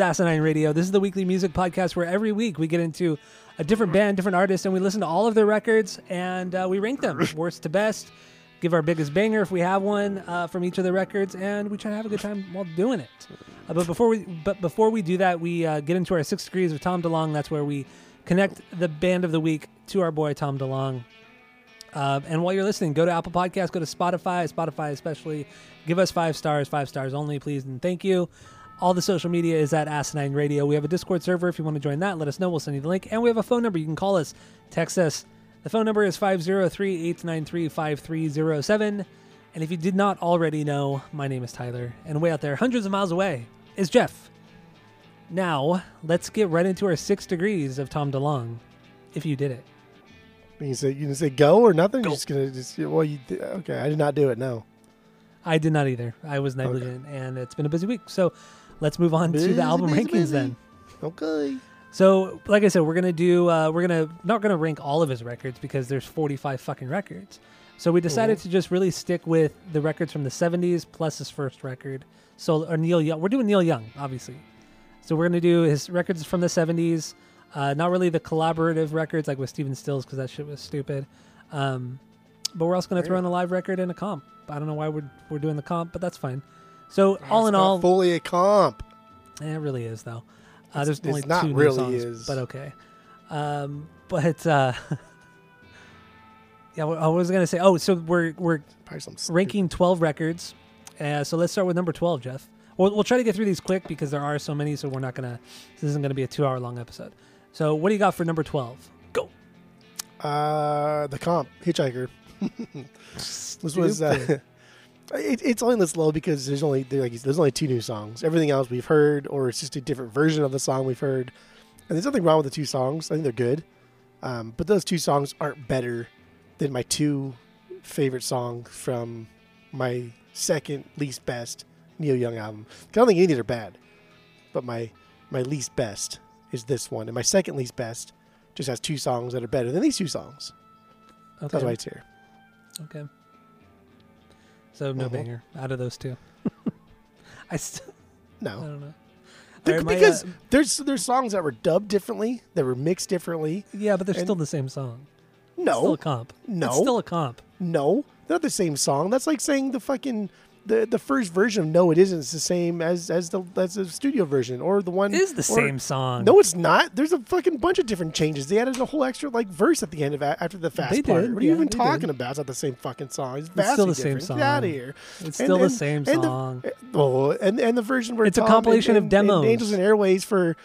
Asinine Radio. This is the weekly music podcast where every week we get into a different band, different artists, and we listen to all of their records and we rank them worst to best, give our biggest banger if we have one from each of the records, and we try to have a good time while doing it. But before we do that, we get into our 6 degrees of Tom DeLonge. That's where we connect the band of the week to our boy Tom DeLonge. And while you're listening, go to Apple Podcasts, go to Spotify especially. Give us 5 stars, 5 stars only, please, and thank you. All the social media is at Asinine Radio. We have a Discord server. If you want to join that, let us know. We'll send you the link. And we have a phone number. You can call us, text us. The phone number is 503-893-5307. And if you did not already know, my name is Tyler. And way out there, hundreds of miles away, is Jeff. Now, let's get right into our 6 degrees of Tom DeLonge, if you did it. You can say go or nothing? Go. You're just going to, well, you did, okay, I did not do it, no. I did not either. I was negligent, okay. And it's been a busy week. So, let's move on to the album rankings then. Okay. So, like I said, we're gonna do we're not gonna rank all of his records because there's 45 fucking records. So we decided to just really stick with the records from the 70s plus his first record. So, or Neil Young. We're doing Neil Young, obviously. So we're gonna do his records from the 70s. Not really the collaborative records like with Stephen Stills because that shit was stupid. But we're also gonna throw in a live record and a comp. I don't know why we're doing the comp, but that's fine. So all in all, fully a comp. It really is though. There's only not 2 really songs, is. But okay. Yeah, I was gonna say. Oh, so we're ranking 12 records. So let's start with number 12, Jeff. We'll try to get through these quick because there are so many. So we're not gonna. This isn't gonna be a 2-hour long episode. So what do you got for number 12? Go. The comp, Hitchhiker. This was. It's only this low because there's only 2 new songs. Everything else we've heard, or it's just a different version of the song we've heard. And there's nothing wrong with the 2 songs. I think they're good, but those 2 songs aren't better than my 2 favorite songs from my second least best Neil Young album. I don't think any of these are bad, but my least best is this one, and my second least best just has 2 songs that are better than these 2 songs. Okay. That's why it's here. Okay. So no banger out of those 2. I don't know. Because there's songs that were dubbed differently, that were mixed differently. Yeah, but they're still the same song. No, it's still a comp. No, it's still a comp. No, they're not the same song. That's like saying the fucking the first version of No It Isn't is the same as the studio version or the one. It is the same song. No, it's not. There's a fucking bunch of different changes. They added a whole extra verse at the end of after the fast part. What are you even talking about? It's not the same fucking song. It's still the same song. Get out of here. It's still the same song. And the version where it's Tom a compilation of demos. And Angels and Airways for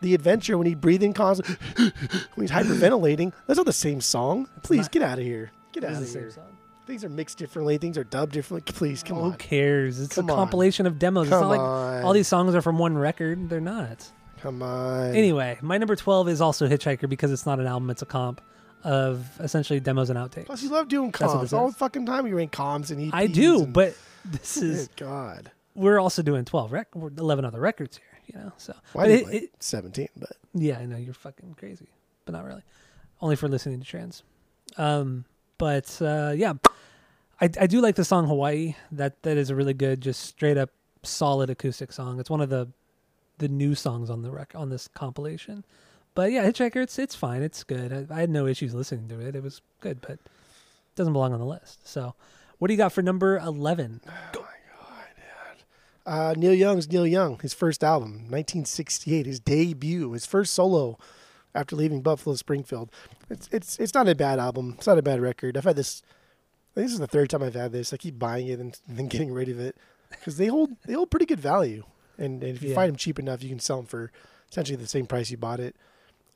the adventure when he breathed in constantly when he's hyperventilating. That's not the same song. Please get out of here. Get out of here. Things are mixed differently. Things are dubbed differently. Please, come on. Who cares? It's a compilation of demos. It's not like all these songs are from one record. They're not. Come on. Anyway, my number 12 is also Hitchhiker because it's not an album. It's a comp of essentially demos and outtakes. Plus, you love doing comps. All the fucking time you rank comps and EPs. I do, but this is... God. We're also doing 11 other records here, you know? So. Well, I did like 17, but... Yeah, I know. You're fucking crazy, but not really. Only for listening to trends. But, yeah, I do like the song Hawaii. That is a really good, just straight up solid acoustic song. It's one of the new songs on the on this compilation. But yeah, Hitchhiker, it's fine. It's good. I had no issues listening to it. It was good, but it doesn't belong on the list. So what do you got for number 11? Oh, my God, man. Neil Young's Neil Young, his first album, 1968, his debut, his first solo after leaving Buffalo Springfield. It's not a bad album. It's not a bad record. I've had this. I think this is the 3rd time I've had this. I keep buying it and then getting rid of it because they hold pretty good value. And if you find them cheap enough, you can sell them for essentially the same price you bought it.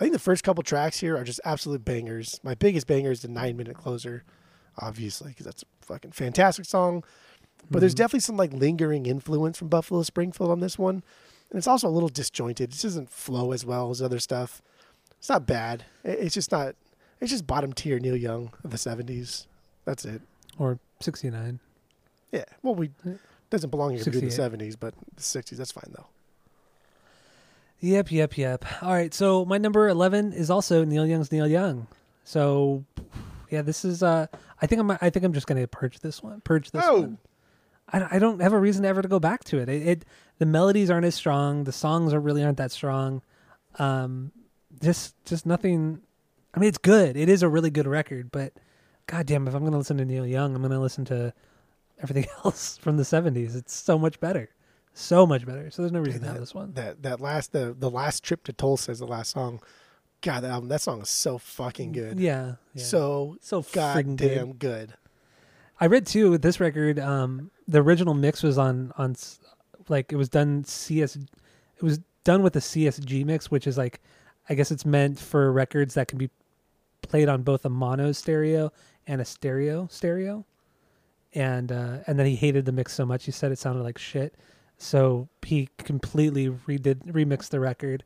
I think the first couple tracks here are just absolute bangers. My biggest banger is the 9-minute closer, obviously, because that's a fucking fantastic song. But there's definitely some like lingering influence from Buffalo Springfield on this one. And it's also a little disjointed. It doesn't flow as well as other stuff. It's not bad. It's just not. It's just bottom tier Neil Young of the 70s. That's it. Or 69. Yeah. Well, it doesn't belong here to the 70s, but the 60s, that's fine though. Yep. All right. So my number 11 is also Neil Young's Neil Young. So yeah, this is. I think I'm just going to purge this one. I don't have a reason ever to go back to it. The melodies aren't as strong. The songs aren't that strong. Just nothing. I mean, it's good. It is a really good record, but goddamn, if I'm going to listen to Neil Young, I'm going to listen to everything else from the 70s. It's so much better. So there's no reason to have this one. The last trip to Tulsa is the last song. God, that song is so fucking good. Yeah. So goddamn good. I read too with this record, the original mix was on like it was done it was done with a CSG mix, which is like I guess it's meant for records that can be played on both a mono stereo and a stereo. And then he hated the mix so much he said it sounded like shit. So he completely remixed the record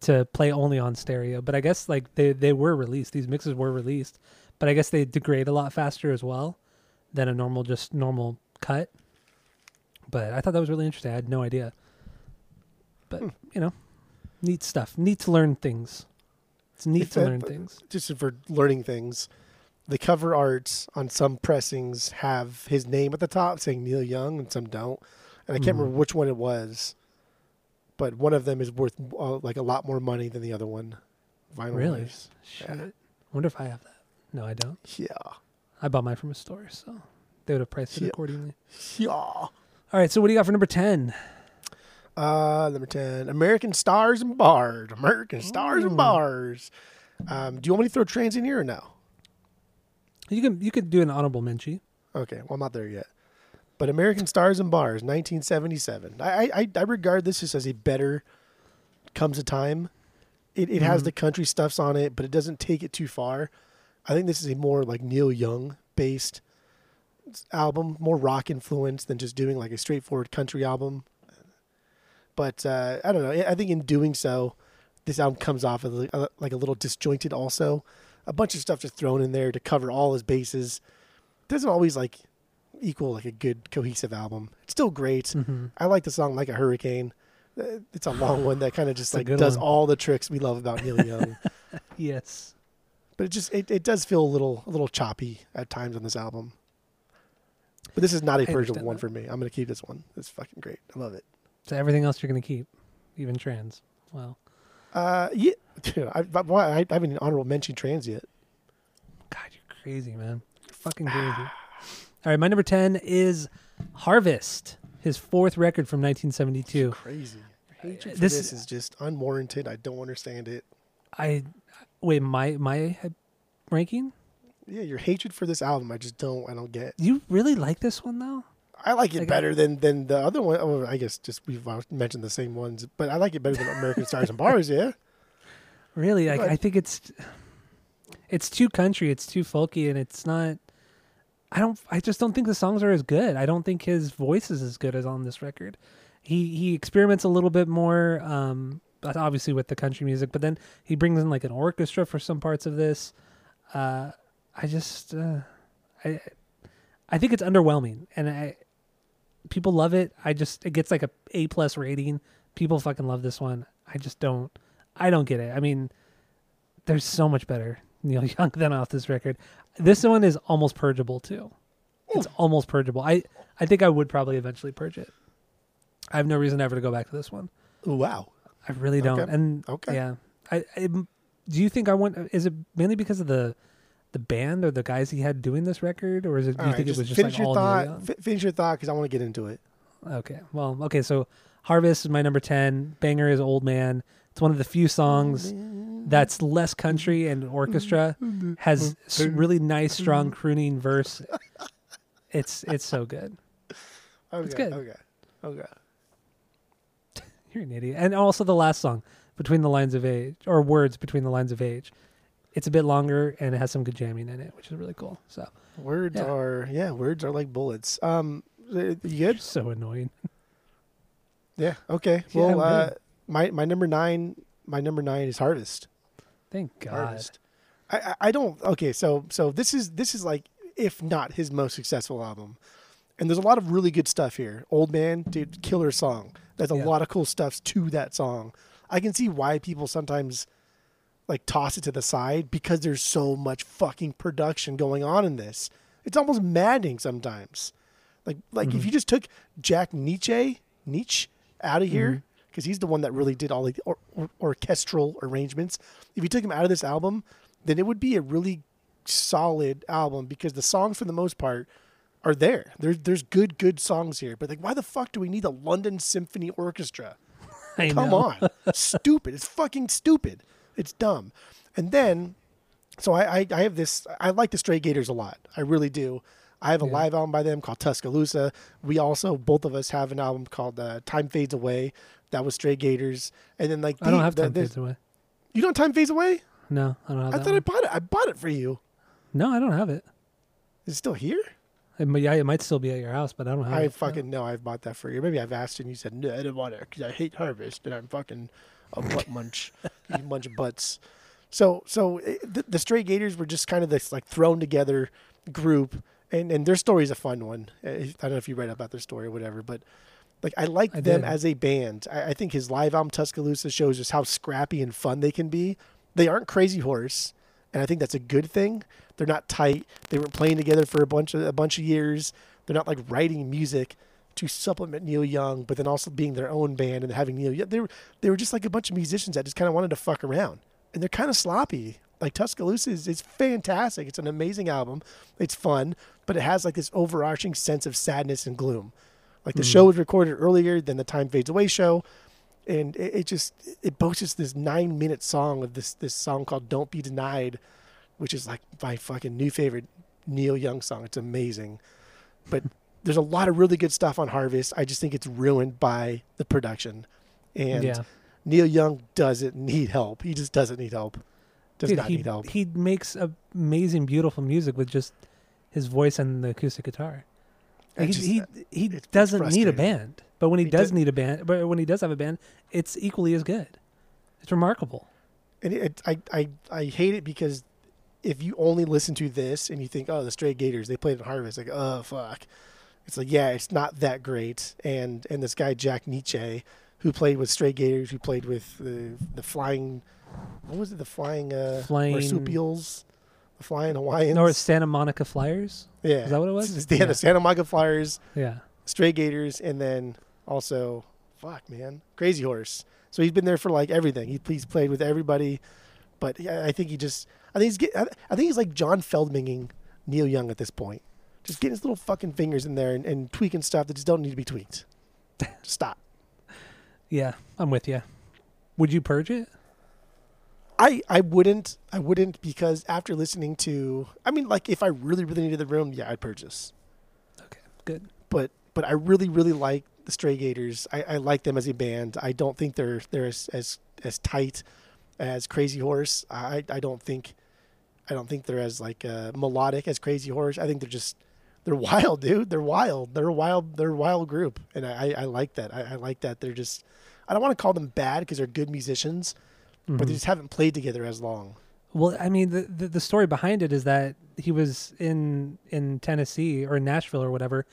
to play only on stereo. But I guess like they were released. These mixes were released. But I guess they degrade a lot faster as well than a normal cut. But I thought that was really interesting. I had no idea. But you know, neat stuff. Neat to learn things. Just for learning things. The cover arts on some pressings have his name at the top saying Neil Young and some don't. And I can't remember which one it was, but one of them is worth like a lot more money than the other one. Vinyl really? Shit. Yeah. I wonder if I have that. No, I don't. Yeah. I bought mine from a store, so they would have priced it accordingly. Yeah. All right, so what do you got for number 10? Number 10, American Stars and Bars. Do you want me to throw trans in here or no? You could do an honorable mention. Okay, well, I'm not there yet. But American Stars and Bars, 1977. I regard this just as a better Comes a Time. It has the country stuffs on it, but it doesn't take it too far. I think this is a more like Neil Young based album, more rock influence than just doing like a straightforward country album. But I don't know. I think in doing so, this album comes off as like a little disjointed also. A bunch of stuff just thrown in there to cover all his bases. Doesn't always like equal like a good cohesive album. It's still great. I like the song Like a Hurricane. It's a long one that kind of just like does all the tricks we love about Neil Young. Yes, but it does feel a little choppy at times on this album. But this is not a purgeable one for me. I'm gonna keep this one. It's fucking great. I love it. So everything else you're gonna keep, even trans. Wow. Yeah. Dude, I haven't honorable mentioned trans yet. God, you're crazy, man. You're fucking crazy. All right, my number 10 is Harvest, his fourth record from 1972. That's crazy. This is just unwarranted. I don't understand it. Wait, my ranking? Yeah, your hatred for this album, I don't get. You really like this one though? I like it better than the other one. Oh, I guess just we've mentioned the same ones, but I like it better than American Stars and Bars, yeah. Really, like, I think it's too country, it's too folky, and it's not. I just don't think the songs are as good. I don't think his voice is as good as on this record. He experiments a little bit more, obviously with the country music, but then he brings in like an orchestra for some parts of this. I think it's underwhelming, and people love it. It gets like a A+ rating. People fucking love this one. I don't get it. I mean, there's so much better Neil Young than off this record. This one is almost purgeable too. It's almost purgeable. I think I would probably eventually purge it. I have no reason ever to go back to this one. Wow. I really don't. Okay. And yeah, do you think I want? Is it mainly because of the band or the guys he had doing this record, or is it? Do you think it was just like all Neil Young? Finish your thought, because I want to get into it. Okay. Well. Okay. So Harvest is my number 10. Banger is Old Man. It's one of the few songs that's less country and orchestra, has really nice, strong crooning verse. It's so good. Okay, it's good. Okay. You're an idiot. And also the last song, Between the Lines of Age, or Words Between the Lines of Age. It's a bit longer and it has some good jamming in it, which is really cool. So words are like bullets. You good? You're so annoying. Yeah. Okay. Yeah, well, my number nine is Harvest. Thank God. Harvest. I don't. Okay. So this is like, if not his most successful album, and there's a lot of really good stuff here. Old Man, dude, killer song. There's a lot of cool stuff to that song. I can see why people sometimes like toss it to the side, because there's so much fucking production going on in this. It's almost maddening sometimes. Like if you just took Jack Nitzsche out of here, because he's the one that really did all the orchestral arrangements. If you took him out of this album, then it would be a really solid album, because the songs for the most part are there. There's good songs here, but like, why the fuck do we need a London Symphony Orchestra? Come on. Stupid. It's fucking stupid. It's dumb. And then, so I have this, I like the Stray Gators a lot. I really do. I have a live album by them called Tuscaloosa. We also, both of us, have an album called Time Fades Away. That was Stray Gators. And then like, I don't have Time Fades Away. You don't have Time Fades Away? No, I don't have that. I thought I bought it. I bought it for you. No, I don't have it. Is it still here? It might still be at your house, but I don't have it. I fucking know I've bought that for you. Maybe I've asked you and you said, no, I didn't want it because I hate Harvest and I'm fucking a butt munch. You munch butts. So the Stray Gators were just kind of this like thrown together group, and their story's a fun one. I don't know if you read about their story or whatever, but like I like them as a band. I think his live album Tuscaloosa shows just how scrappy and fun they can be. They aren't Crazy Horse, and I think that's a good thing. They're not tight. They were playing together for a bunch of years. They're not like writing music to supplement Neil Young, but then also being their own band and having Neil Young. They were just like a bunch of musicians that just kind of wanted to fuck around, and they're kind of sloppy. Like Tuscaloosa is fantastic. It's an amazing album. It's fun, but it has like this overarching sense of sadness and gloom. Like the show was recorded earlier than the Time Fades Away show. And it boasts this 9-minute song of this song called Don't Be Denied, which is like my fucking new favorite Neil Young song. It's amazing. But there's a lot of really good stuff on Harvest. I just think it's ruined by the production. And Neil Young doesn't need help. He just doesn't need help. Does not need help. He makes amazing, beautiful music with just his voice and the acoustic guitar. He doesn't need a band. But when he does have a band, it's equally as good. It's remarkable. And I hate it, because if you only listen to this and you think, oh, the Stray Gators, they played in Harvest, like, oh fuck. It's like, yeah, it's not that great. And this guy Jack Nitzsche, who played with Stray Gators, who played with the flying, what was it? The flying marsupials. The Flying Hawaiians. Or Santa Monica Flyers? Yeah. Is that what it was? The Santa Monica Flyers. Yeah. Stray Gators, and then also, fuck man, Crazy Horse. So he's been there for like everything. He's played with everybody, but I think he's like John Feldminging Neil Young at this point, just getting his little fucking fingers in there and tweaking stuff that just don't need to be tweaked. Just stop. Yeah, I'm with you. Would you purge it? I wouldn't, because after listening to, I mean, like if I really really needed the room, yeah, I'd purge this. Okay, good. But I really, really like the Stray Gators. I like them as a band. I don't think they're as tight as Crazy Horse. I don't think they're as like melodic as Crazy Horse. I think they're wild, dude. They're a wild group, and I like that. I like that they're just. I don't want to call them bad, because they're good musicians, but they just haven't played together as long. Well, I mean, the story behind it is that he was in Tennessee or Nashville or whatever.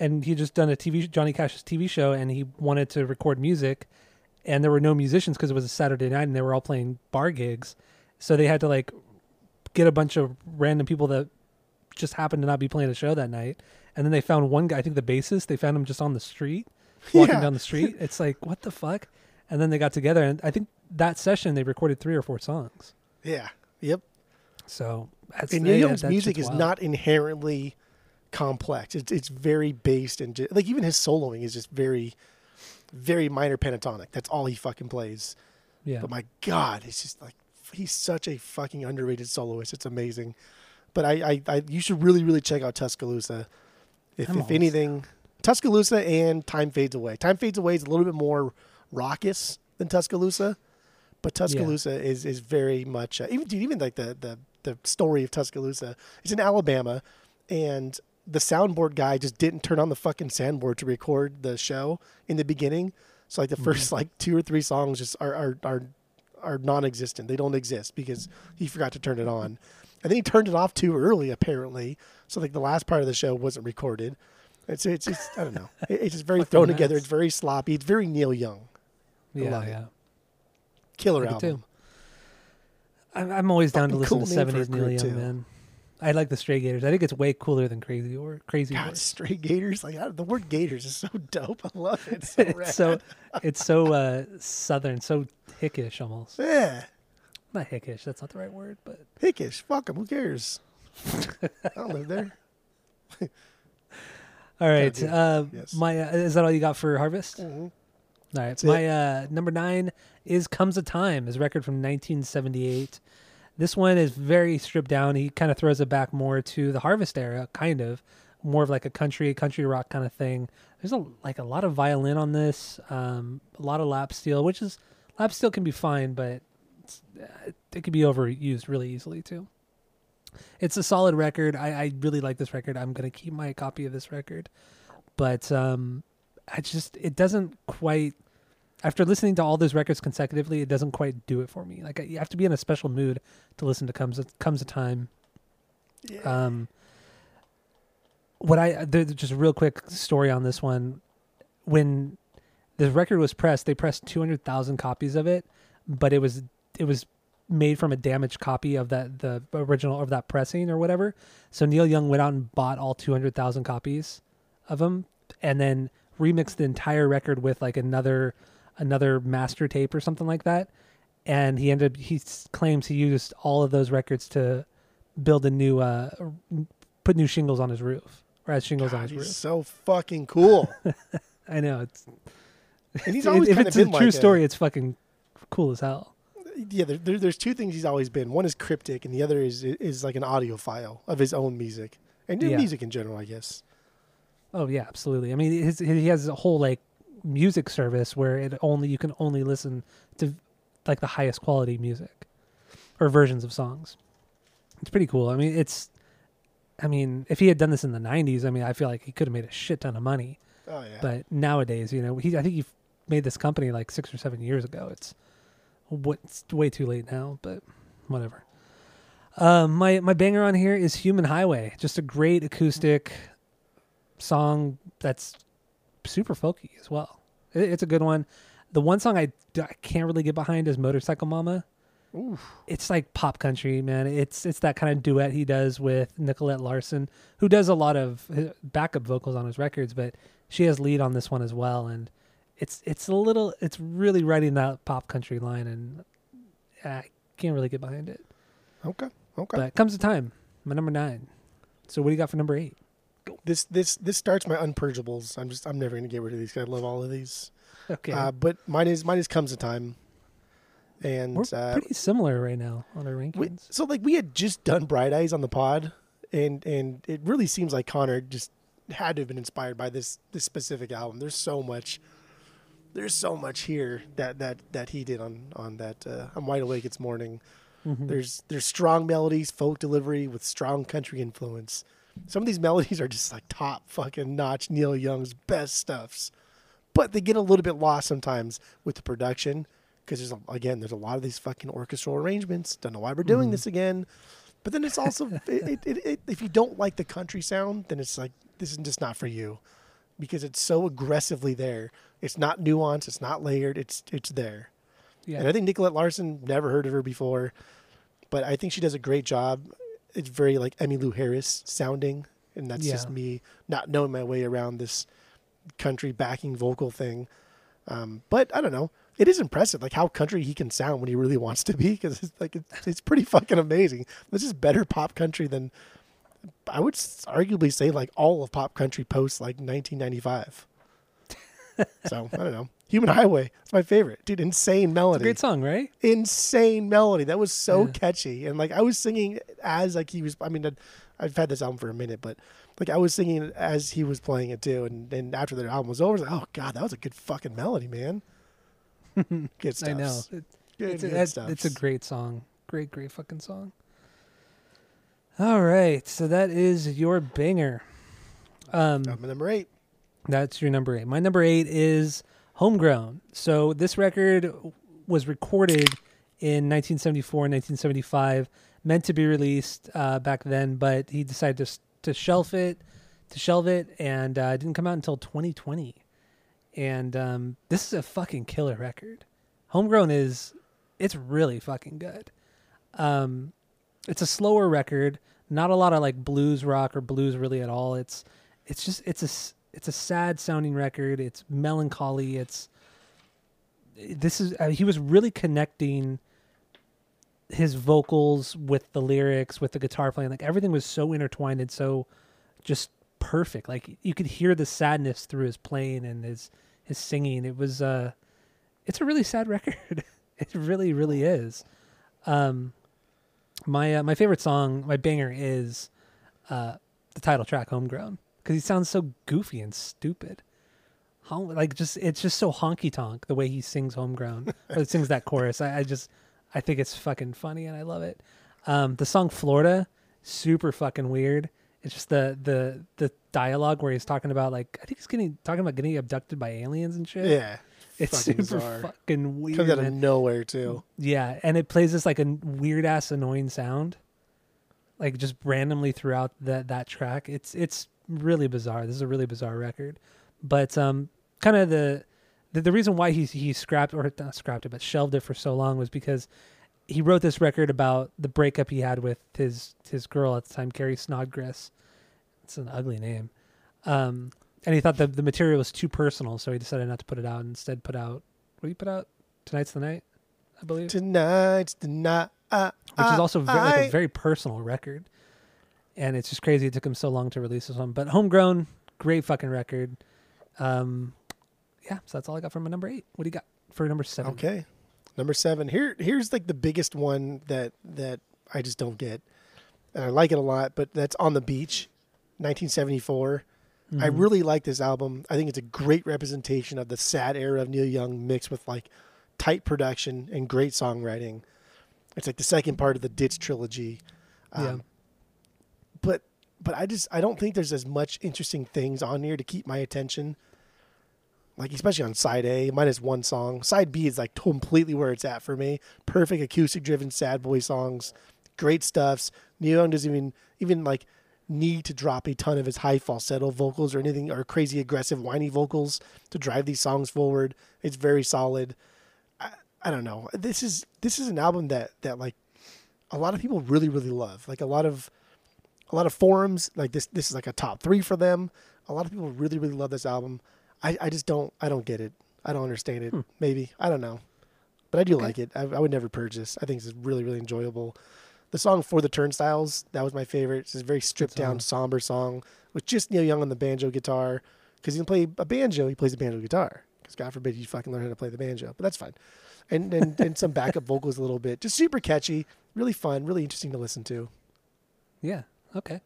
And he just done a Johnny Cash's TV show, and he wanted to record music, and there were no musicians because it was a Saturday night and they were all playing bar gigs. So they had to like get a bunch of random people that just happened to not be playing a show that night. And then they found one guy, I think the bassist, they found him just on the street, walking down the street. It's like, what the fuck? And then they got together, and I think that session they recorded 3 or 4 songs. Yeah. Yep. So that's, and Neil Young's music is not inherently complex. It's very based, and like even his soloing is just very, very minor pentatonic. That's all he fucking plays. Yeah. But my God, it's just like he's such a fucking underrated soloist. It's amazing. But you should really, really check out Tuscaloosa. If anything, Tuscaloosa and Time Fades Away. Time Fades Away is a little bit more raucous than Tuscaloosa, but Tuscaloosa is very much even like the story of Tuscaloosa. It's in Alabama, and the soundboard guy just didn't turn on the fucking soundboard to record the show in the beginning. So like the first like 2 or 3 songs just are non-existent. They don't exist because he forgot to turn it on. And then he turned it off too early, apparently. So like the last part of the show wasn't recorded. It's just, I don't know. It's just very thrown together. It's very sloppy. It's very Neil Young. I love it. Killer album. I'm always down to listen to 70s Neil Young, man. I like the Stray Gators. I think it's way cooler than Crazy Horse. Stray Gators, the word Gators is so dope. I love it. It's so it's so southern, so hickish almost. Yeah, not hickish. That's not the right word, but hickish. Fuck them. Who cares? I don't live there. All right, Maya, is that all you got for Harvest? Mm-hmm. All right, that's my number 9 is "Comes a Time," his record from 1978. This one is very stripped down. He kind of throws it back more to the Harvest era, kind of. More of like a country rock kind of thing. There's a lot of violin on this, a lot of lap steel, which is... Lap steel can be fine, but it could be overused really easily, too. It's a solid record. I really like this record. I'm going to keep my copy of this record. But it doesn't quite... After listening to all those records consecutively, it doesn't quite do it for me. Like you have to be in a special mood to listen to Comes a Time. Yeah. There's just a real quick story on this one. When the record was pressed, they pressed 200,000 copies of it, but it was made from a damaged copy of the original of that pressing or whatever. So Neil Young went out and bought all 200,000 copies of them, and then remixed the entire record with like another master tape or something like that, and he claims he used all of those records to build a new put new shingles on his roof, or as shingles on his roof. So fucking cool. I know, and he's always if it's a true story, it's fucking cool as hell. Yeah, there's two things he's always been. One is cryptic, and the other is like an audiophile of his own music and music in general, I guess. Oh yeah, absolutely. I mean, he has a whole like music service where you can only listen to like the highest quality music or versions of songs. It's pretty cool. I mean, if he had done this in the 90s, I mean, I feel like he could have made a shit ton of money. Oh yeah. But nowadays, I think he made this company like 6 or 7 years ago. It's way too late now, but whatever. My banger on here is Human Highway. Just a great acoustic song that's super folky as well. It's a good one. The one song I can't really get behind is Motorcycle Mama. Oof. It's like pop country, man. It's that kind of duet he does with Nicolette Larson, who does a lot of backup vocals on his records, but she has lead on this one as well. And it's really riding that pop country line, and I can't really get behind it. Okay. But Comes a Time, my number 9. So what do you got for number 8? This starts my unpurgeables. I'm never gonna get rid of these because I love all of these. Okay. But mine is Comes a Time, and we're pretty similar right now on our rankings. So like we had just done Bright Eyes on the pod, and it really seems like Connor just had to have been inspired by this specific album. There's so much here that he did on that. I'm Wide Awake. It's Morning. Mm-hmm. There's strong melodies, folk delivery with strong country influence. Some of these melodies are just like top fucking notch Neil Young's best stuffs, but they get a little bit lost sometimes with the production because there's a lot of these fucking orchestral arrangements. Don't know why we're doing this again, but then it's also if you don't like the country sound, then it's like this is just not for you because it's so aggressively there. It's not nuanced. It's not layered. It's there. Yeah. And I think Nicolette Larson, never heard of her before, but I think she does a great job. It's very like Emmylou Harris sounding, and that's just me not knowing my way around this country backing vocal thing. But I don't know. It is impressive, like how country he can sound when he really wants to be, because it's pretty fucking amazing. This is better pop country than I would arguably say like all of pop country post like 1995. So I don't know. Human Highway, it's my favorite, dude. Insane melody. It's a great song, right? Insane melody. That was so catchy, and like I was singing as like he was. I mean, I've had this album for a minute, but like I was singing as he was playing it too. And after the album was over, I was like, oh god, that was a good fucking melody, man. Good stuff. I know. It's a great song. Great fucking song. All right. So that is your banger. Number 8. That's your number 8. My number 8 is Homegrown. So this record was recorded in 1974 and 1975, meant to be released back then, but he decided to shelve it, and it didn't come out until 2020. And this is a fucking killer record. Homegrown it's really fucking good. It's a slower record, not a lot of like blues rock or blues really at all. It's a sad sounding record. It's melancholy. He was really connecting his vocals with the lyrics, with the guitar playing. Like everything was so intertwined and so just perfect. Like you could hear the sadness through his playing and his singing. It was it's a really sad record. It really, really is. My favorite song, my banger, is the title track, Homegrown, because he sounds so goofy and stupid. It's just so honky tonk the way he sings Homegrown, or sings that chorus. I think it's fucking funny and I love it. The song Florida, super fucking weird. It's just the dialogue where he's talking about like, I think he's talking about getting abducted by aliens and shit. Yeah. It's fucking super bizarre. Fucking weird. Comes out of nowhere too. Yeah, and it plays this like a weird ass annoying sound, like just randomly throughout that track. It's really bizarre. This is a really bizarre record, but kind of the reason why he scrapped, or not scrapped it, but shelved it for so long was because he wrote this record about the breakup he had with his girl at the time, Carrie Snodgrass. It's an ugly name. And he thought the material was too personal, so he decided not to put it out. Instead, put out... What did he put out? Tonight's the Night, I believe? Tonight's the Night. Which is also a very personal record. And it's just crazy it took him so long to release this one. But Homegrown, great fucking record. Yeah, so that's all I got for my number 8. What do you got for number 7? Okay. Number 7. Here's like the biggest one that I just don't get. And I like it a lot, but that's On the Beach, 1974. Mm-hmm. I really like this album. I think it's a great representation of the sad era of Neil Young mixed with like tight production and great songwriting. It's like the second part of the Ditch trilogy. Yeah. But I don't think there's as much interesting things on here to keep my attention. Like especially on side A, minus one song. Side B is like completely where it's at for me. Perfect acoustic driven sad boy songs. Great stuffs. Neil Young doesn't even like need to drop a ton of his high falsetto vocals or anything, or crazy aggressive whiny vocals to drive these songs forward. It's very solid. I don't know. This is an album that like a lot of people really, really love. Like a lot of forums, like this is like a top 3 for them. A lot of people really, really love this album. I just don't get it. I don't understand it. Maybe. I don't know. But I do like it. I would never purge this. I think it's really, really enjoyable. The song For the Turnstiles, that was my favorite. It's a very stripped-down, somber song with just Neil Young on the banjo guitar. Because he didn't play a banjo, he plays a banjo guitar. Because God forbid you fucking learn how to play the banjo. But that's fine. And some backup vocals a little bit. Just super catchy, really fun, really interesting to listen to. Yeah, okay.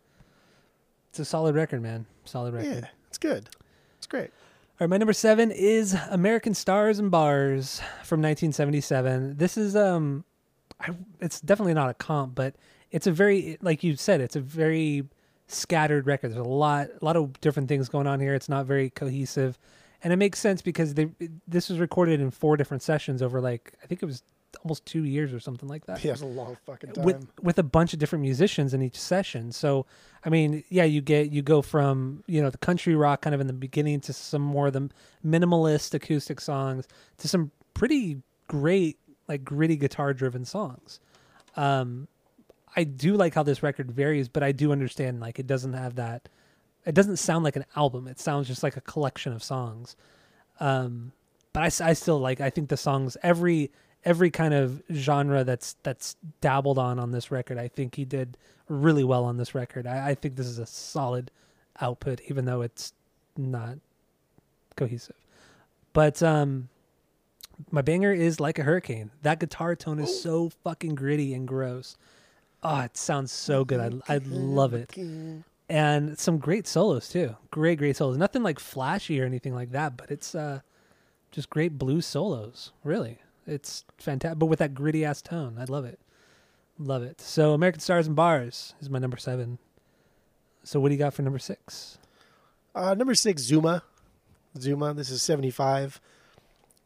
It's a solid record, man. Solid record. Yeah, it's good. It's great. All right, my number 7 is American Stars and Bars from 1977. This is... it's definitely not a comp, but it's a very, like you said, it's a very scattered record. There's a lot of different things going on here. It's not very cohesive, and it makes sense because this was recorded in 4 different sessions over like, I think it was almost 2 years or something like that. Yeah, it was a long fucking time. With a bunch of different musicians in each session. So, I mean, yeah, you go from, you know, the country rock kind of in the beginning to some more of the minimalist acoustic songs to some pretty great, like gritty guitar driven songs. I do like how this record varies, but I do understand like it doesn't have that. It doesn't sound like an album. It sounds just like a collection of songs. But I still like, I think the songs, every kind of genre that's dabbled on this record, I think he did really well on this record. I think this is a solid output, even though it's not cohesive, but, my banger is Like a Hurricane. That guitar tone is so fucking gritty and gross. Oh, it sounds so good. I love it. And some great solos too. Great solos. Nothing like flashy or anything like that, but it's just great blues solos. Really, it's fantastic. But with that gritty ass tone, I love it. Love it. So American Stars and Bars is my number 7. So what do you got for number 6? Number 6, Zuma. Zuma. This is 75.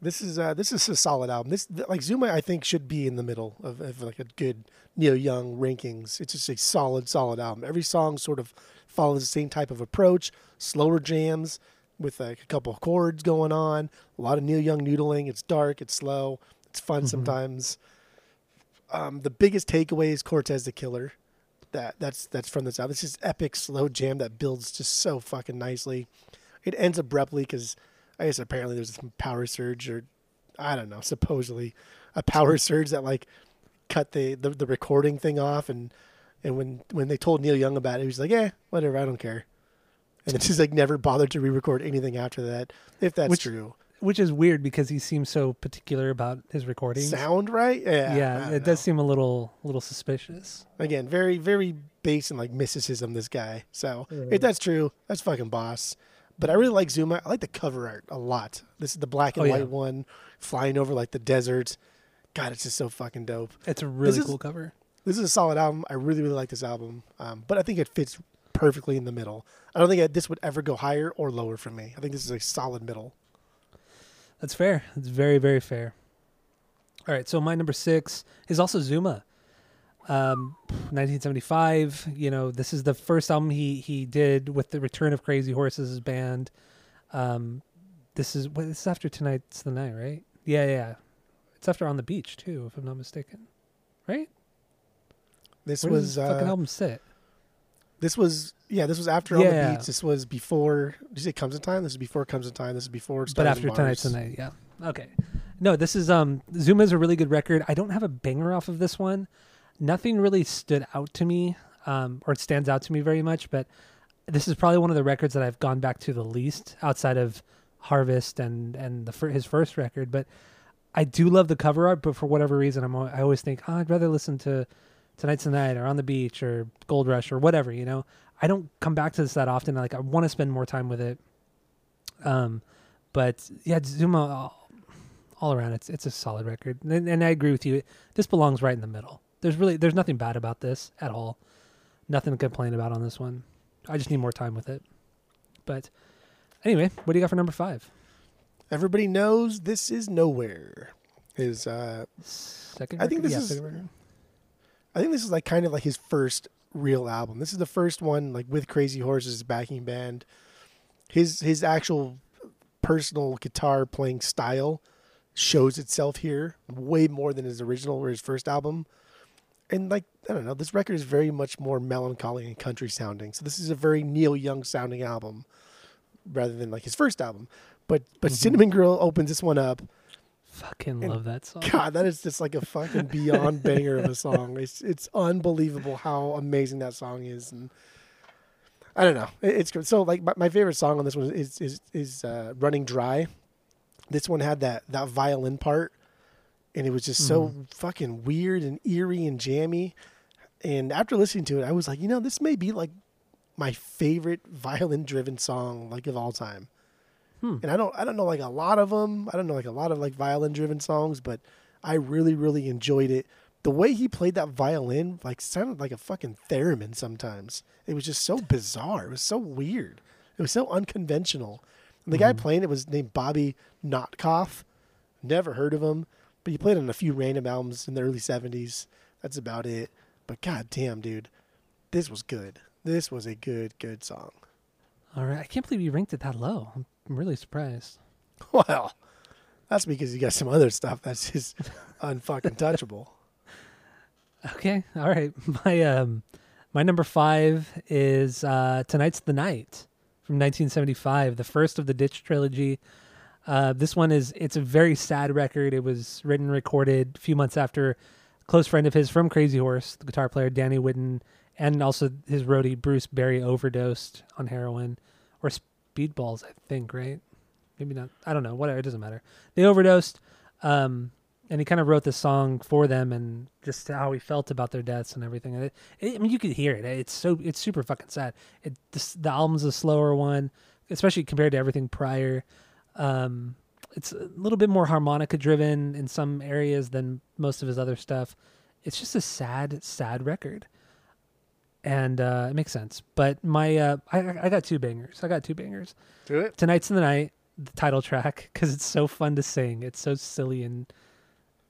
This is a solid album. This like Zuma, I think, should be in the middle of like a good Neil Young rankings. It's just a solid album. Every song sort of follows the same type of approach. Slower jams with like a couple of chords going on. A lot of Neil Young noodling. It's dark. It's slow. It's fun sometimes. The biggest takeaway is Cortez the Killer. That's from this album. It's just epic slow jam that builds just so fucking nicely. It ends abruptly because I guess apparently there's some power surge, or I don't know, supposedly a power surge that like cut the recording thing off, and when they told Neil Young about it, he was like, eh, whatever, I don't care. And then she's like never bothered to re-record anything after that, if that's true. Which is weird because he seems so particular about his recordings. Sound right? Yeah. It does seem a little suspicious. Again, very, very based in like mysticism, this guy. So if that's true, that's fucking boss. But I really like Zuma. I like the cover art a lot. This is the black and white one flying over like the desert. God, it's just so fucking dope. It's a really cool cover. This is a solid album. I really, really like this album. But I think it fits perfectly in the middle. I don't think this would ever go higher or lower for me. I think this is a solid middle. That's fair. That's very, very fair. All right, so my number 6 is also Zuma. 1975, you know, this is the first album he did with the return of Crazy Horse as his band. This is after Tonight's the Night, right? Yeah. It's after On the Beach, too, if I'm not mistaken. Right? Where does this fucking album sit? This was after On the Beach. This was before. Did you say Comes in Time? This is before Comes in Time. This is before Stars But after and Tonight's the Night, yeah. Okay. No, this is Zuma's a really good record. I don't have a banger off of this one. Nothing really stood out to me, or it stands out to me very much, but this is probably one of the records that I've gone back to the least outside of Harvest and his first record. But I do love the cover art, but for whatever reason, I always think, I'd rather listen to Tonight's the Night or On the Beach or Gold Rush or whatever, you know. I don't come back to this that often. Like, I want to spend more time with it. But yeah, Zuma, all around, it's a solid record. And I agree with you. This belongs right in the middle. There's nothing bad about this at all. Nothing to complain about on this one. I just need more time with it. But anyway, what do you got for number 5? Everybody knows this is Nowhere. His second record? I think this is like kind of like his first real album. This is the first one like with Crazy Horse as his backing band. His actual personal guitar playing style shows itself here way more than his original or his first album. And like, I don't know, this record is very much more melancholy and country sounding. So this is a very Neil Young sounding album rather than like his first album. But Cinnamon Girl opens this one up. Fucking love that song. God, that is just like a fucking beyond banger of a song. It's unbelievable how amazing that song is. And I don't know. It's good. So like my favorite song on this one is Running Dry. This one had that violin part. And it was just so fucking weird and eerie and jammy. And after listening to it, I was like, you know, this may be like my favorite violin-driven song like of all time. And I don't know like a lot of them. I don't know like a lot of like violin-driven songs, but I really, really enjoyed it. The way he played that violin like sounded like a fucking theremin sometimes. It was just so bizarre. It was so weird. It was so unconventional. And the guy playing it was named Bobby Notkoff. Never heard of him. But he played on a few random albums in the early 70s. That's about it. But goddamn, dude, this was good. This was a good song. All right. I can't believe you ranked it that low. I'm really surprised. Well, that's because you got some other stuff that's just unfucking touchable. Okay. All right. My number 5 is Tonight's the Night from 1975, the first of the Ditch trilogy. This one it's a very sad record. It was written and recorded a few months after a close friend of his from Crazy Horse, the guitar player Danny Whitten, and also his roadie Bruce Berry overdosed on heroin or speedballs, I think, right? Maybe not. I don't know. Whatever. It doesn't matter. They overdosed, and he kind of wrote this song for them and just how he felt about their deaths and everything. And I mean, you could hear it. It's super fucking sad. The album's a slower one, especially compared to everything prior. It's a little bit more harmonica driven in some areas than most of his other stuff. It's just a sad, sad record. And it makes sense. But my I got two bangers. Do it. Tonight's in the Night, the title track, because it's so fun to sing. It's so silly, and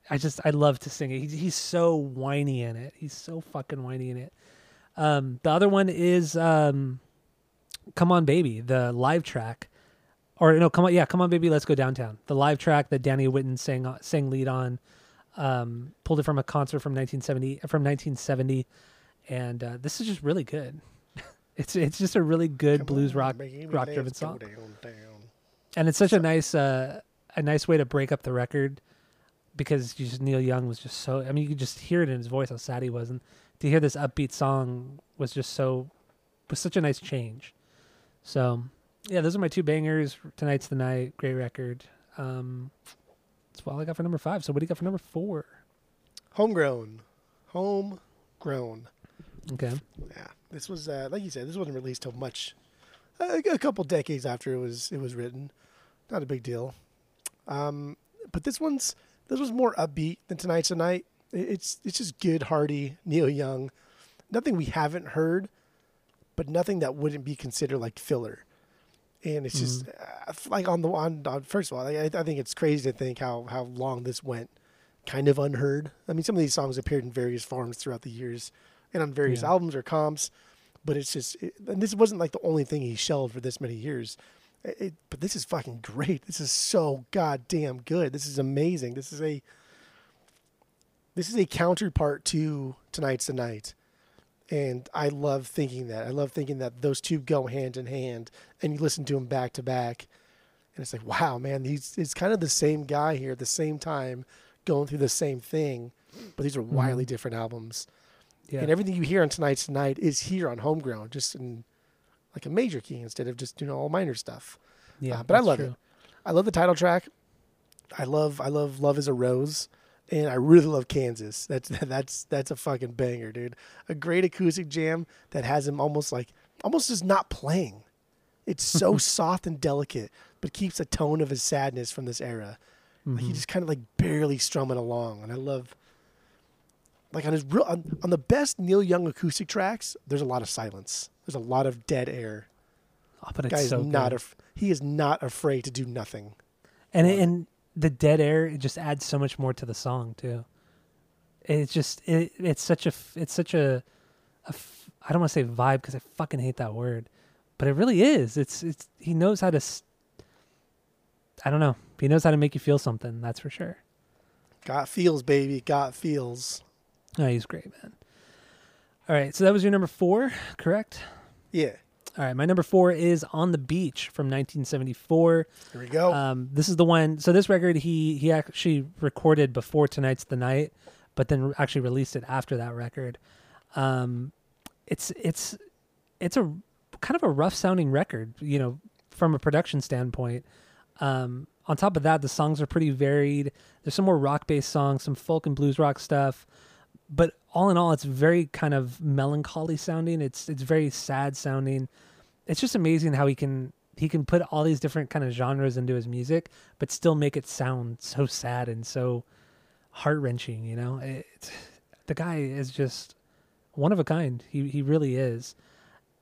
I love to sing it. He's so whiny in it. He's so fucking whiny in it. The other one is Come On Baby, the live track. Come On Baby, Let's Go Downtown. The live track that Danny Whitten sang lead on, pulled it from a concert from 1970. And this is just really good. It's just a really good blues rock driven song. And it's such a nice way to break up the record, because Neil Young was just so, you could just hear it in his voice how sad he was, and to hear this upbeat song was just was such a nice change. So yeah, those are my two bangers. Tonight's the Night, great record. That's all I got for number 5. So what do you got for number 4? Homegrown. Okay. Yeah, this was like you said, this wasn't released till much, a couple decades after it was written. Not a big deal, but this was more upbeat than Tonight's the Night. It's just good, hearty Neil Young. Nothing we haven't heard, but nothing that wouldn't be considered like filler. And it's just like on first of all, I think it's crazy to think how long this went, kind of unheard. Some of these songs appeared in various forms throughout the years and on various albums or comps, but it's just, and this wasn't like the only thing he shelved for this many years. But this is fucking great. This is so goddamn good. This is amazing. This is a counterpart to Tonight's the Night. And I love thinking that. I love thinking that those two go hand in hand, and you listen to them back to back, and it's like, wow, man, it's kind of the same guy here at the same time going through the same thing, but these are wildly different albums. Yeah. And everything you hear on Tonight's the Night is here on Homegrown, just in like a major key instead of just all minor stuff. Yeah, but I love it. I love the title track. I love Love Is a Rose, and I really love Kansas. That's a fucking banger, dude. A great acoustic jam that has him almost just not playing. It's so soft and delicate, but keeps the tone of his sadness from this era. Mm-hmm. He just kind of barely strumming along, and I love. On the best Neil Young acoustic tracks, there's a lot of silence. There's a lot of dead air. Oh, but it's so good. He is not afraid to do nothing. And the dead air, it just adds so much more to the song too. It's just it's such a I don't want to say vibe because I fucking hate that word, but it really is. It's he knows how to. I don't know. He knows how to make you feel something. That's for sure. Got feels, baby. Got feels. No, he's great, man. All right, so that was your number 4, correct? Yeah. All right, my number 4 is On the Beach from 1974. Here we go. This is the one. So this record he actually recorded before Tonight's the Night, but then actually released it after that record. It's a kind of a rough sounding record, from a production standpoint. On top of that, the songs are pretty varied. There's some more rock based songs, some folk and blues rock stuff. But all in all, it's very kind of melancholy sounding. It's very sad sounding. It's just amazing how he can put all these different kind of genres into his music, but still make it sound so sad and so heart-wrenching, The guy is just one of a kind. He really is.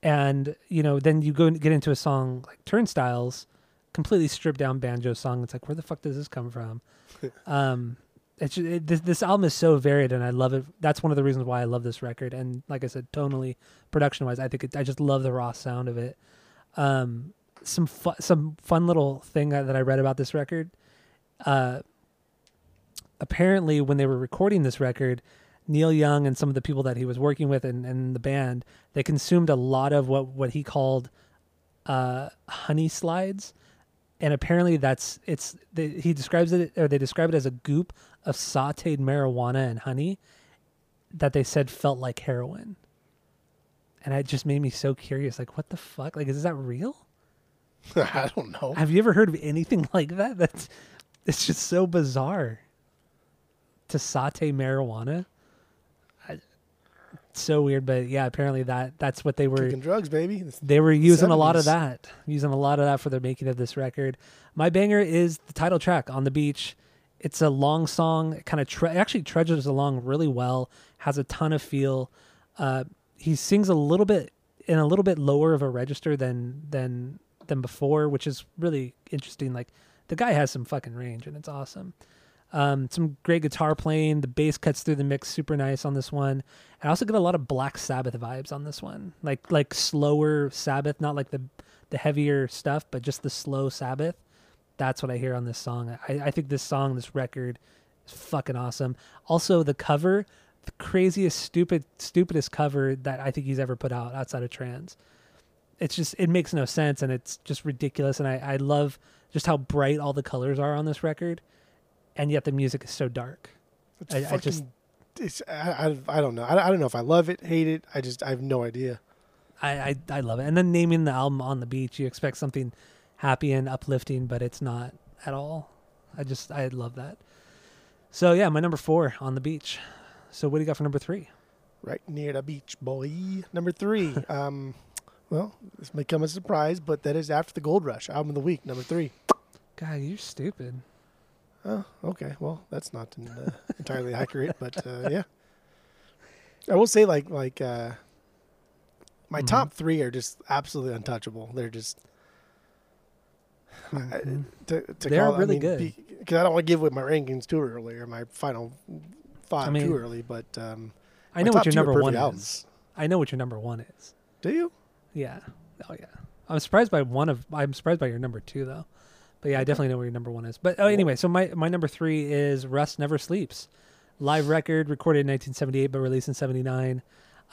And, then you go and get into a song like Turnstiles, completely stripped down banjo song. It's like, where the fuck does this come from? This album is so varied, and I love it. That's one of the reasons why I love this record. And like I said, tonally, production-wise, I just love the raw sound of it. Some fun little thing that I read about this record. Apparently, when they were recording this record, Neil Young and some of the people that he was working with and the band, they consumed a lot of what he called honey slides. And apparently they describe it as a goop of sauteed marijuana and honey that they said felt like heroin. And it just made me so curious. Like, what the fuck? Like, is that real? I don't know. Have you ever heard of anything like that? It's just so bizarre to saute marijuana. It's so weird, but yeah, apparently that's what they were. Kicking drugs, baby. They were using 70s. A lot of that, for the making of this record. My banger is the title track, "On the Beach." It's a long song, kind of actually trudges along really well. Has a ton of feel. He sings a little bit lower of a register than before, which is really interesting. Like, the guy has some fucking range, and it's awesome. Some great guitar playing. The bass cuts through the mix super nice on this one. I also get a lot of Black Sabbath vibes on this one, like slower Sabbath, not like the heavier stuff, but just the slow Sabbath. That's what I hear on this song. I think this record is fucking awesome. Also, the cover, the craziest, stupidest cover that I think he's ever put out outside of trans. It's just, it makes no sense, and it's just ridiculous. And I love just how bright all the colors are on this record, and yet the music is so dark. I don't know. I don't know if I love it, hate it. I have no idea. I love it. And then naming the album "On the Beach," you expect something happy and uplifting, but it's not at all. I love that. So yeah, my number 4, "On the Beach." So what do you got for number 3? Right near the beach, boy. Number 3. Well, this may come as a surprise, but that is After the Gold Rush, album of the week, number 3. God, you're stupid. Oh, okay. Well, that's not entirely accurate, but yeah. I will say, like my top 3 are just absolutely untouchable. They're just they're really good, because I don't want to give away my rankings too early or my final 5 too early. But I know what your number 1 is. I know what your number 1 is. Do you? Yeah. Oh yeah. I'm surprised by your number 2 though. But yeah, I definitely know where your number 1 is. But anyway, so my number 3 is Rust Never Sleeps. Live record recorded in 1978 but released in 79.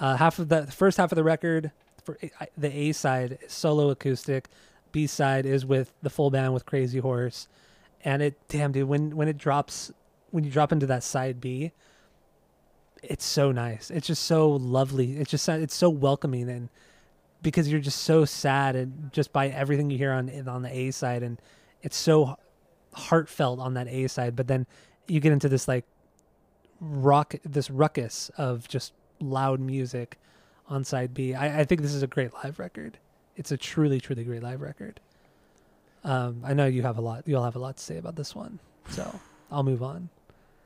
The first half of the record, for the A side, is solo acoustic. B side is with the full band with Crazy Horse. And it, damn dude, when you drop into that side B, it's so nice. It's just so lovely. It's so welcoming, and because you're just so sad, and just by everything you hear on the A side, and it's so heartfelt on that A side, but then you get into this like this ruckus of just loud music on side B. I think this is a great live record. It's a truly, truly great live record. I know you'll have a lot to say about this one, so I'll move on.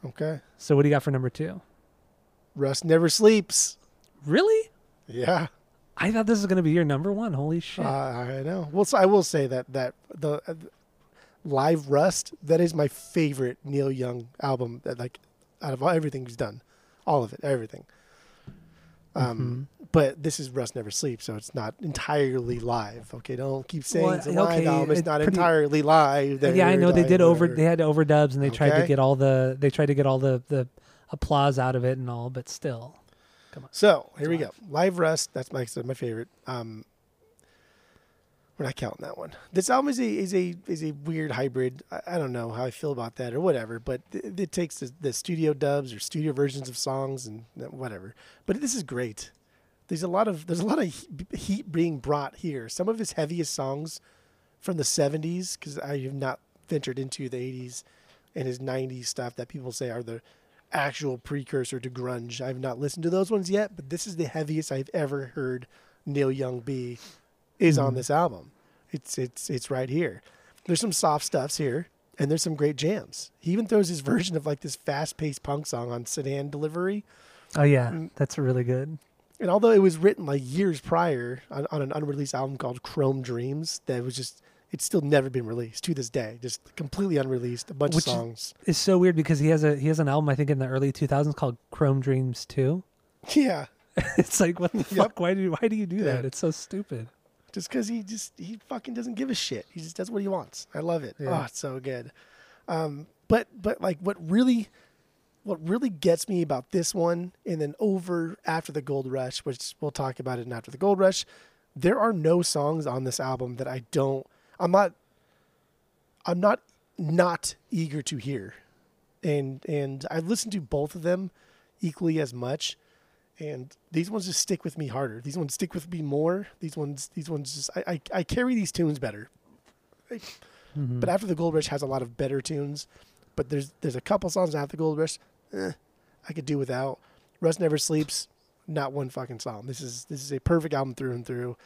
Okay. So what do you got for number 2? Rust Never Sleeps. Really? Yeah. I thought this was going to be your number 1. Holy shit. I know. Well, so I will say that the live Rust, that is my favorite Neil Young album, that, like, out of everything he's done, all of it, everything. But this is Rust Never Sleeps, so it's not entirely live. Okay, don't keep saying it's a live album. It's not entirely live. Yeah, I know they did they had overdubs, and they tried to get all the applause out of it and all, but still. So here we go. Live Rust. That's my favorite. We're not counting that one. This album is a weird hybrid. I don't know how I feel about that or whatever, but it takes the studio dubs or studio versions of songs and whatever. But this is great. There's a lot of heat being brought here. Some of his heaviest songs from the 70s, because I have not ventured into the 80s and his 90s stuff that people say are the actual precursor to grunge. I've not listened to those ones yet, but this is the heaviest I've ever heard Neil Young be is on this album. It's right here. There's some soft stuffs here, and there's some great jams. He even throws his version of like this fast-paced punk song on Sedan Delivery. Oh yeah, that's really good. And although it was written like years prior on an unreleased album called Chrome Dreams, that was just, it's still never been released to this day, just completely unreleased, a bunch of songs. It's so weird because he has an album I think in the early 2000s called Chrome Dreams 2. Yeah. It's like, what the fuck? Why do you do that? It's so stupid. Just because he fucking doesn't give a shit. He just does what he wants. I love it. Yeah. Oh, it's so good. But like what really gets me about this one, and then over After the Gold Rush, which we'll talk about it in After the Gold Rush, there are no songs on this album that I'm not eager to hear. And I listened to both of them equally as much, and these ones just stick with me harder. These ones stick with me more. These ones just I carry these tunes better. But After the Gold Rush has a lot of better tunes, but there's a couple songs After the Gold Rush I could do without. Rust Never Sleeps, not one fucking song. This is a perfect album through and through.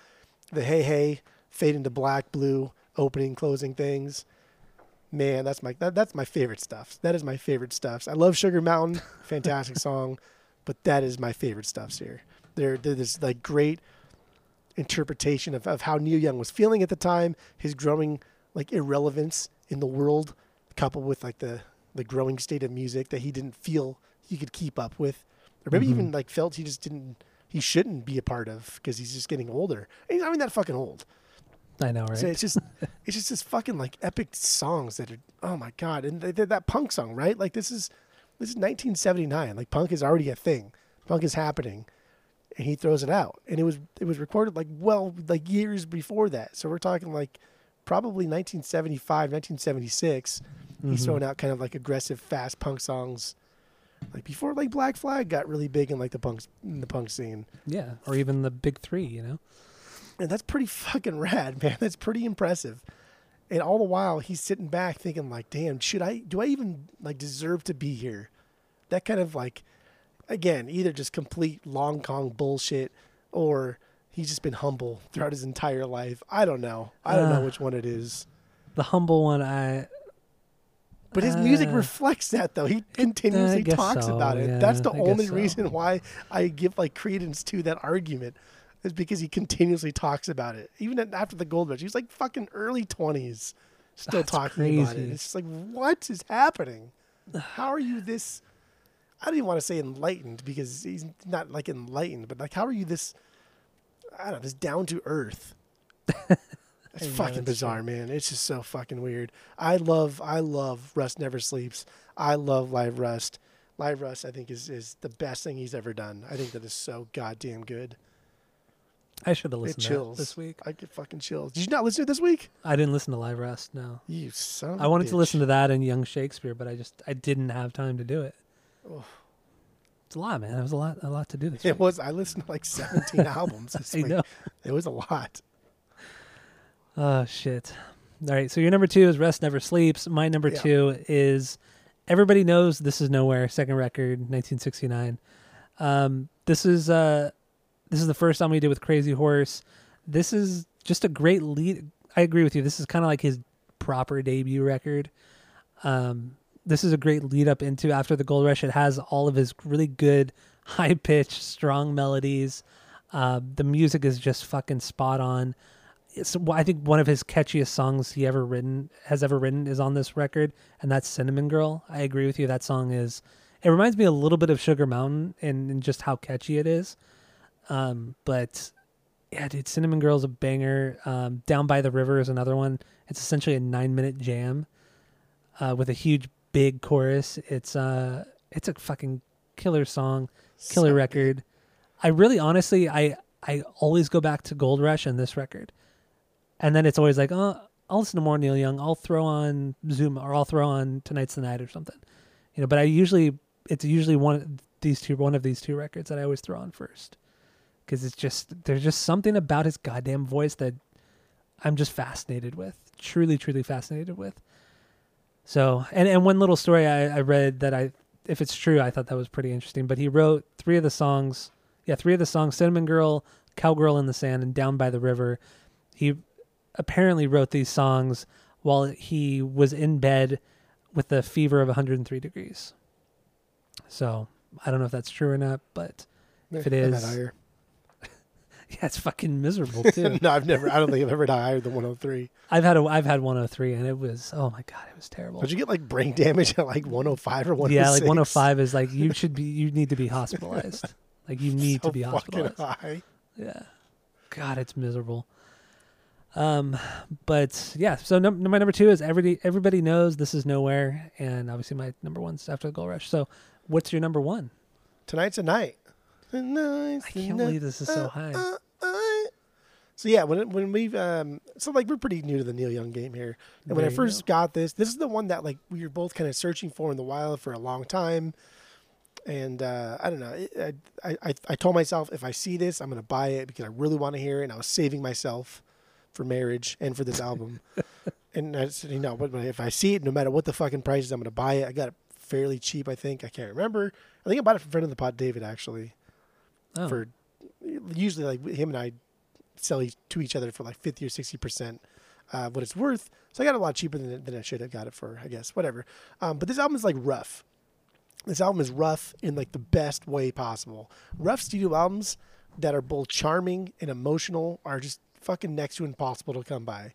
The Hey Hey, fade into black, blue, opening, closing things. Man, that's my favorite stuff. That is my favorite stuff. I love Sugar Mountain, fantastic song, but that is my favorite stuff here. There's this like great interpretation of how Neil Young was feeling at the time, his growing like irrelevance in the world, coupled with like the growing state of music that he didn't feel he could keep up with, or maybe even like felt he just shouldn't be a part of because he's just getting older. I mean, that fucking old. I know, right? So it's just this fucking like epic songs that are, oh my God. And that punk song, right? Like this is 1979. Like punk is already a thing. Punk is happening. And he throws it out. And it was recorded like years before that. So we're talking like probably 1975, 1976. Mm-hmm. He's throwing out kind of like aggressive, fast punk songs. Like before like Black Flag got really big in like the punk scene. Yeah. Or even the big three, you know? And that's pretty fucking rad, man. That's pretty impressive. And all the while he's sitting back thinking like, damn, do I even like deserve to be here? That kind of like, again, either just complete Long Kong bullshit or he's just been humble throughout his entire life. I don't know. I don't know which one it is. The humble one, But his music reflects that, though. He continuously talks about it. Yeah, that's the only reason why I give like credence to that argument. It's because he continuously talks about it. Even after the gold rush, he was like fucking early 20s still talking about it. It's just like, what is happening? How are you this, I don't even want to say enlightened because he's not like enlightened, but like, how are you this, I don't know, this down to earth? It's fucking bizarre, man. It's just so fucking weird. I love Rust Never Sleeps. I love Live Rust. Live Rust, I think, is the best thing he's ever done. I think that is so goddamn good. I should have listened to it this week. I get fucking chills. Did you not listen to it this week? I didn't listen to Live Rust, no. You son of a bitch. I wanted to listen to that and Young Shakespeare, but I didn't have time to do it. Oh. It's a lot, man. It was a lot to do this week. It was. I listened to like 17 albums this week. Know. It was a lot. Oh, shit. All right, so your number two is Rest Never Sleeps. My number two is Everybody Knows This Is Nowhere, second record, 1969. This is the first album he did with Crazy Horse. This is just a great lead. I agree with you. This is kind of like his proper debut record. This is a great lead up into After the Gold Rush. It has all of his really good, high-pitched, strong melodies. The music is just fucking spot on. I think one of his catchiest songs he has ever written is on this record, and that's Cinnamon Girl. I agree with you. That song it reminds me a little bit of Sugar Mountain and just how catchy it is. But yeah, dude, Cinnamon Girl's a banger. Down by the River is another one. It's essentially a 9-minute jam, with a huge big chorus. It's a fucking killer song, killer record. I really, honestly, I always go back to Gold Rush and this record. And then it's always like, oh, I'll listen to more Neil Young. I'll throw on Zoom or I'll throw on Tonight's the Night or something, you know, but it's usually one of these two records that I always throw on first. Because there's just something about his goddamn voice that I'm just fascinated with, truly, truly fascinated with. So, and one little story I read that if it's true, I thought that was pretty interesting. But he wrote three of the songs, Cinnamon Girl, Cowgirl in the Sand, and Down by the River. He apparently wrote these songs while he was in bed with a fever of 103 degrees. So I don't know if that's true or not, but if it is... Yeah, it's fucking miserable too. No, I don't think I've ever died higher than 103. I've had 103, and it was. Oh my God, it was terrible. Did you get like brain damage at like 105 or 106? Yeah, like 105 is like you need to be hospitalized. Like you need to be hospitalized. Fucking high. Yeah. God, it's miserable. But yeah, so my number two is Everybody Knows This Is Nowhere, and obviously my number one's After the Gold Rush. So, what's your number one? Tonight's a night. Nice, I can't believe this is so high. So yeah, when we've so like we're pretty new to the Neil Young game here. And when I first got this is the one that like we were both kind of searching for in the wild for a long time. And I don't know, I told myself if I see this, I'm gonna buy it because I really want to hear it. And I was saving myself for marriage and for this album. And I said, you know, if I see it, no matter what the fucking price is, I'm gonna buy it. I got it fairly cheap, I think. I can't remember. I think I bought it from a friend of the pod, David, actually. for usually like him and I sell to each other for like 50 or 60% what it's worth. So I got it a lot cheaper than I should have got it for, I guess, whatever. But this album is like rough. This album is rough in like the best way possible. Rough studio albums that are both charming and emotional are just fucking next to impossible to come by.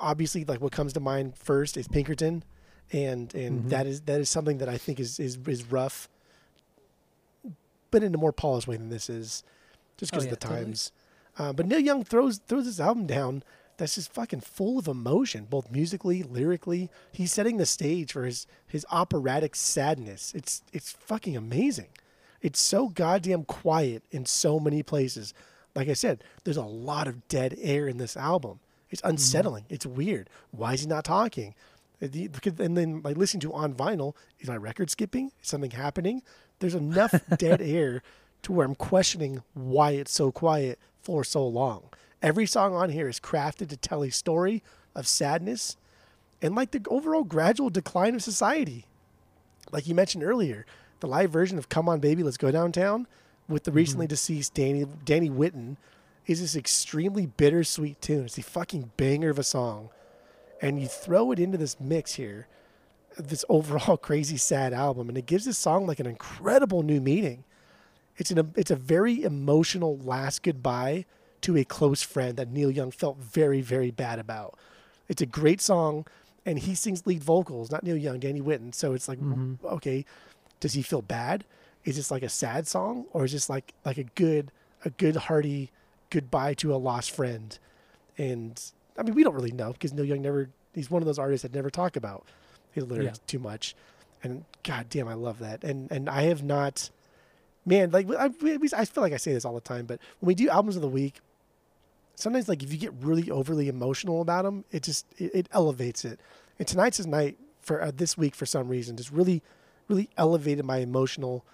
Obviously, like what comes to mind first is Pinkerton, and mm-hmm. that is something that I think is rough, but in a more polished way than this is, just because of the times. Totally. But Neil Young throws this album down that's just fucking full of emotion, both musically, lyrically. He's setting the stage for his operatic sadness. It's fucking amazing. It's so goddamn quiet in so many places. Like I said, there's a lot of dead air in this album. It's unsettling. Mm-hmm. It's weird. Why is he not talking? And then like listening to on vinyl, is my record skipping? Is something happening? There's enough dead air to where I'm questioning why it's so quiet for so long. Every song on here is crafted to tell a story of sadness and like the overall gradual decline of society. Like you mentioned earlier, the live version of Come On Baby, Let's Go Downtown with the mm-hmm. recently deceased Danny Whitten is this extremely bittersweet tune. It's the fucking banger of a song. And you throw it into this mix here, this overall crazy sad album, and it gives this song like an incredible new meaning. It's a very emotional last goodbye to a close friend that Neil Young felt very, very bad about. It's a great song, and he sings lead vocals, not Neil Young, Danny Whitten. So it's like, mm-hmm. okay, does he feel bad? Is this like a sad song, or is this like a good hearty goodbye to a lost friend? And I mean, we don't really know because Neil Young he's one of those artists that never talk about his lyrics too much. And goddamn, I love that. And I have not, man, like I feel like I say this all the time, but when we do albums of the week, sometimes like if you get really overly emotional about them, it just, it elevates it. And tonight's his night for this week, for some reason, just really, really elevated my emotional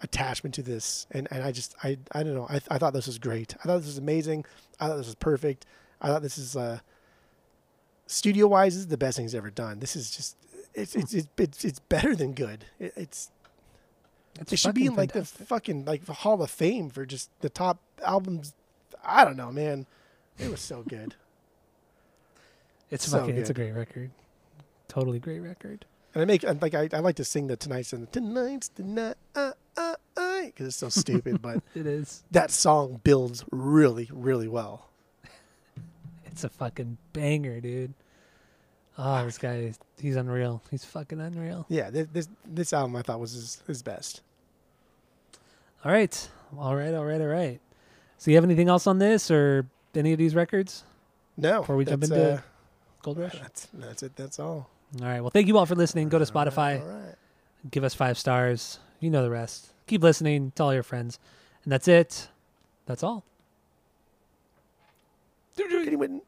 attachment to this, and I just I don't know, I thought this was great. I thought this was amazing. I thought this was perfect. I thought this is studio wise is the best thing he's ever done. This is just it's better than good. It should be in like fantastic. The fucking like the Hall of Fame for just the top albums. I don't know, man. It was so good. It's a great record. Totally great record. And I like to sing the tonight's and the tonight's the night. Because it's so stupid, but it is. That song builds really, really well. It's a fucking banger, dude. Oh, this guy, he's unreal. He's fucking unreal. Yeah, this album I thought was his best. All right. So you have anything else on this or any of these records? No. Before we jump into Gold Rush? That's it. That's all. All right. Well, thank you all for listening. Go to Spotify. All right. Give us 5 stars. You know the rest. Keep listening. Tell all your friends. And that's it. That's all. Danny Whitten.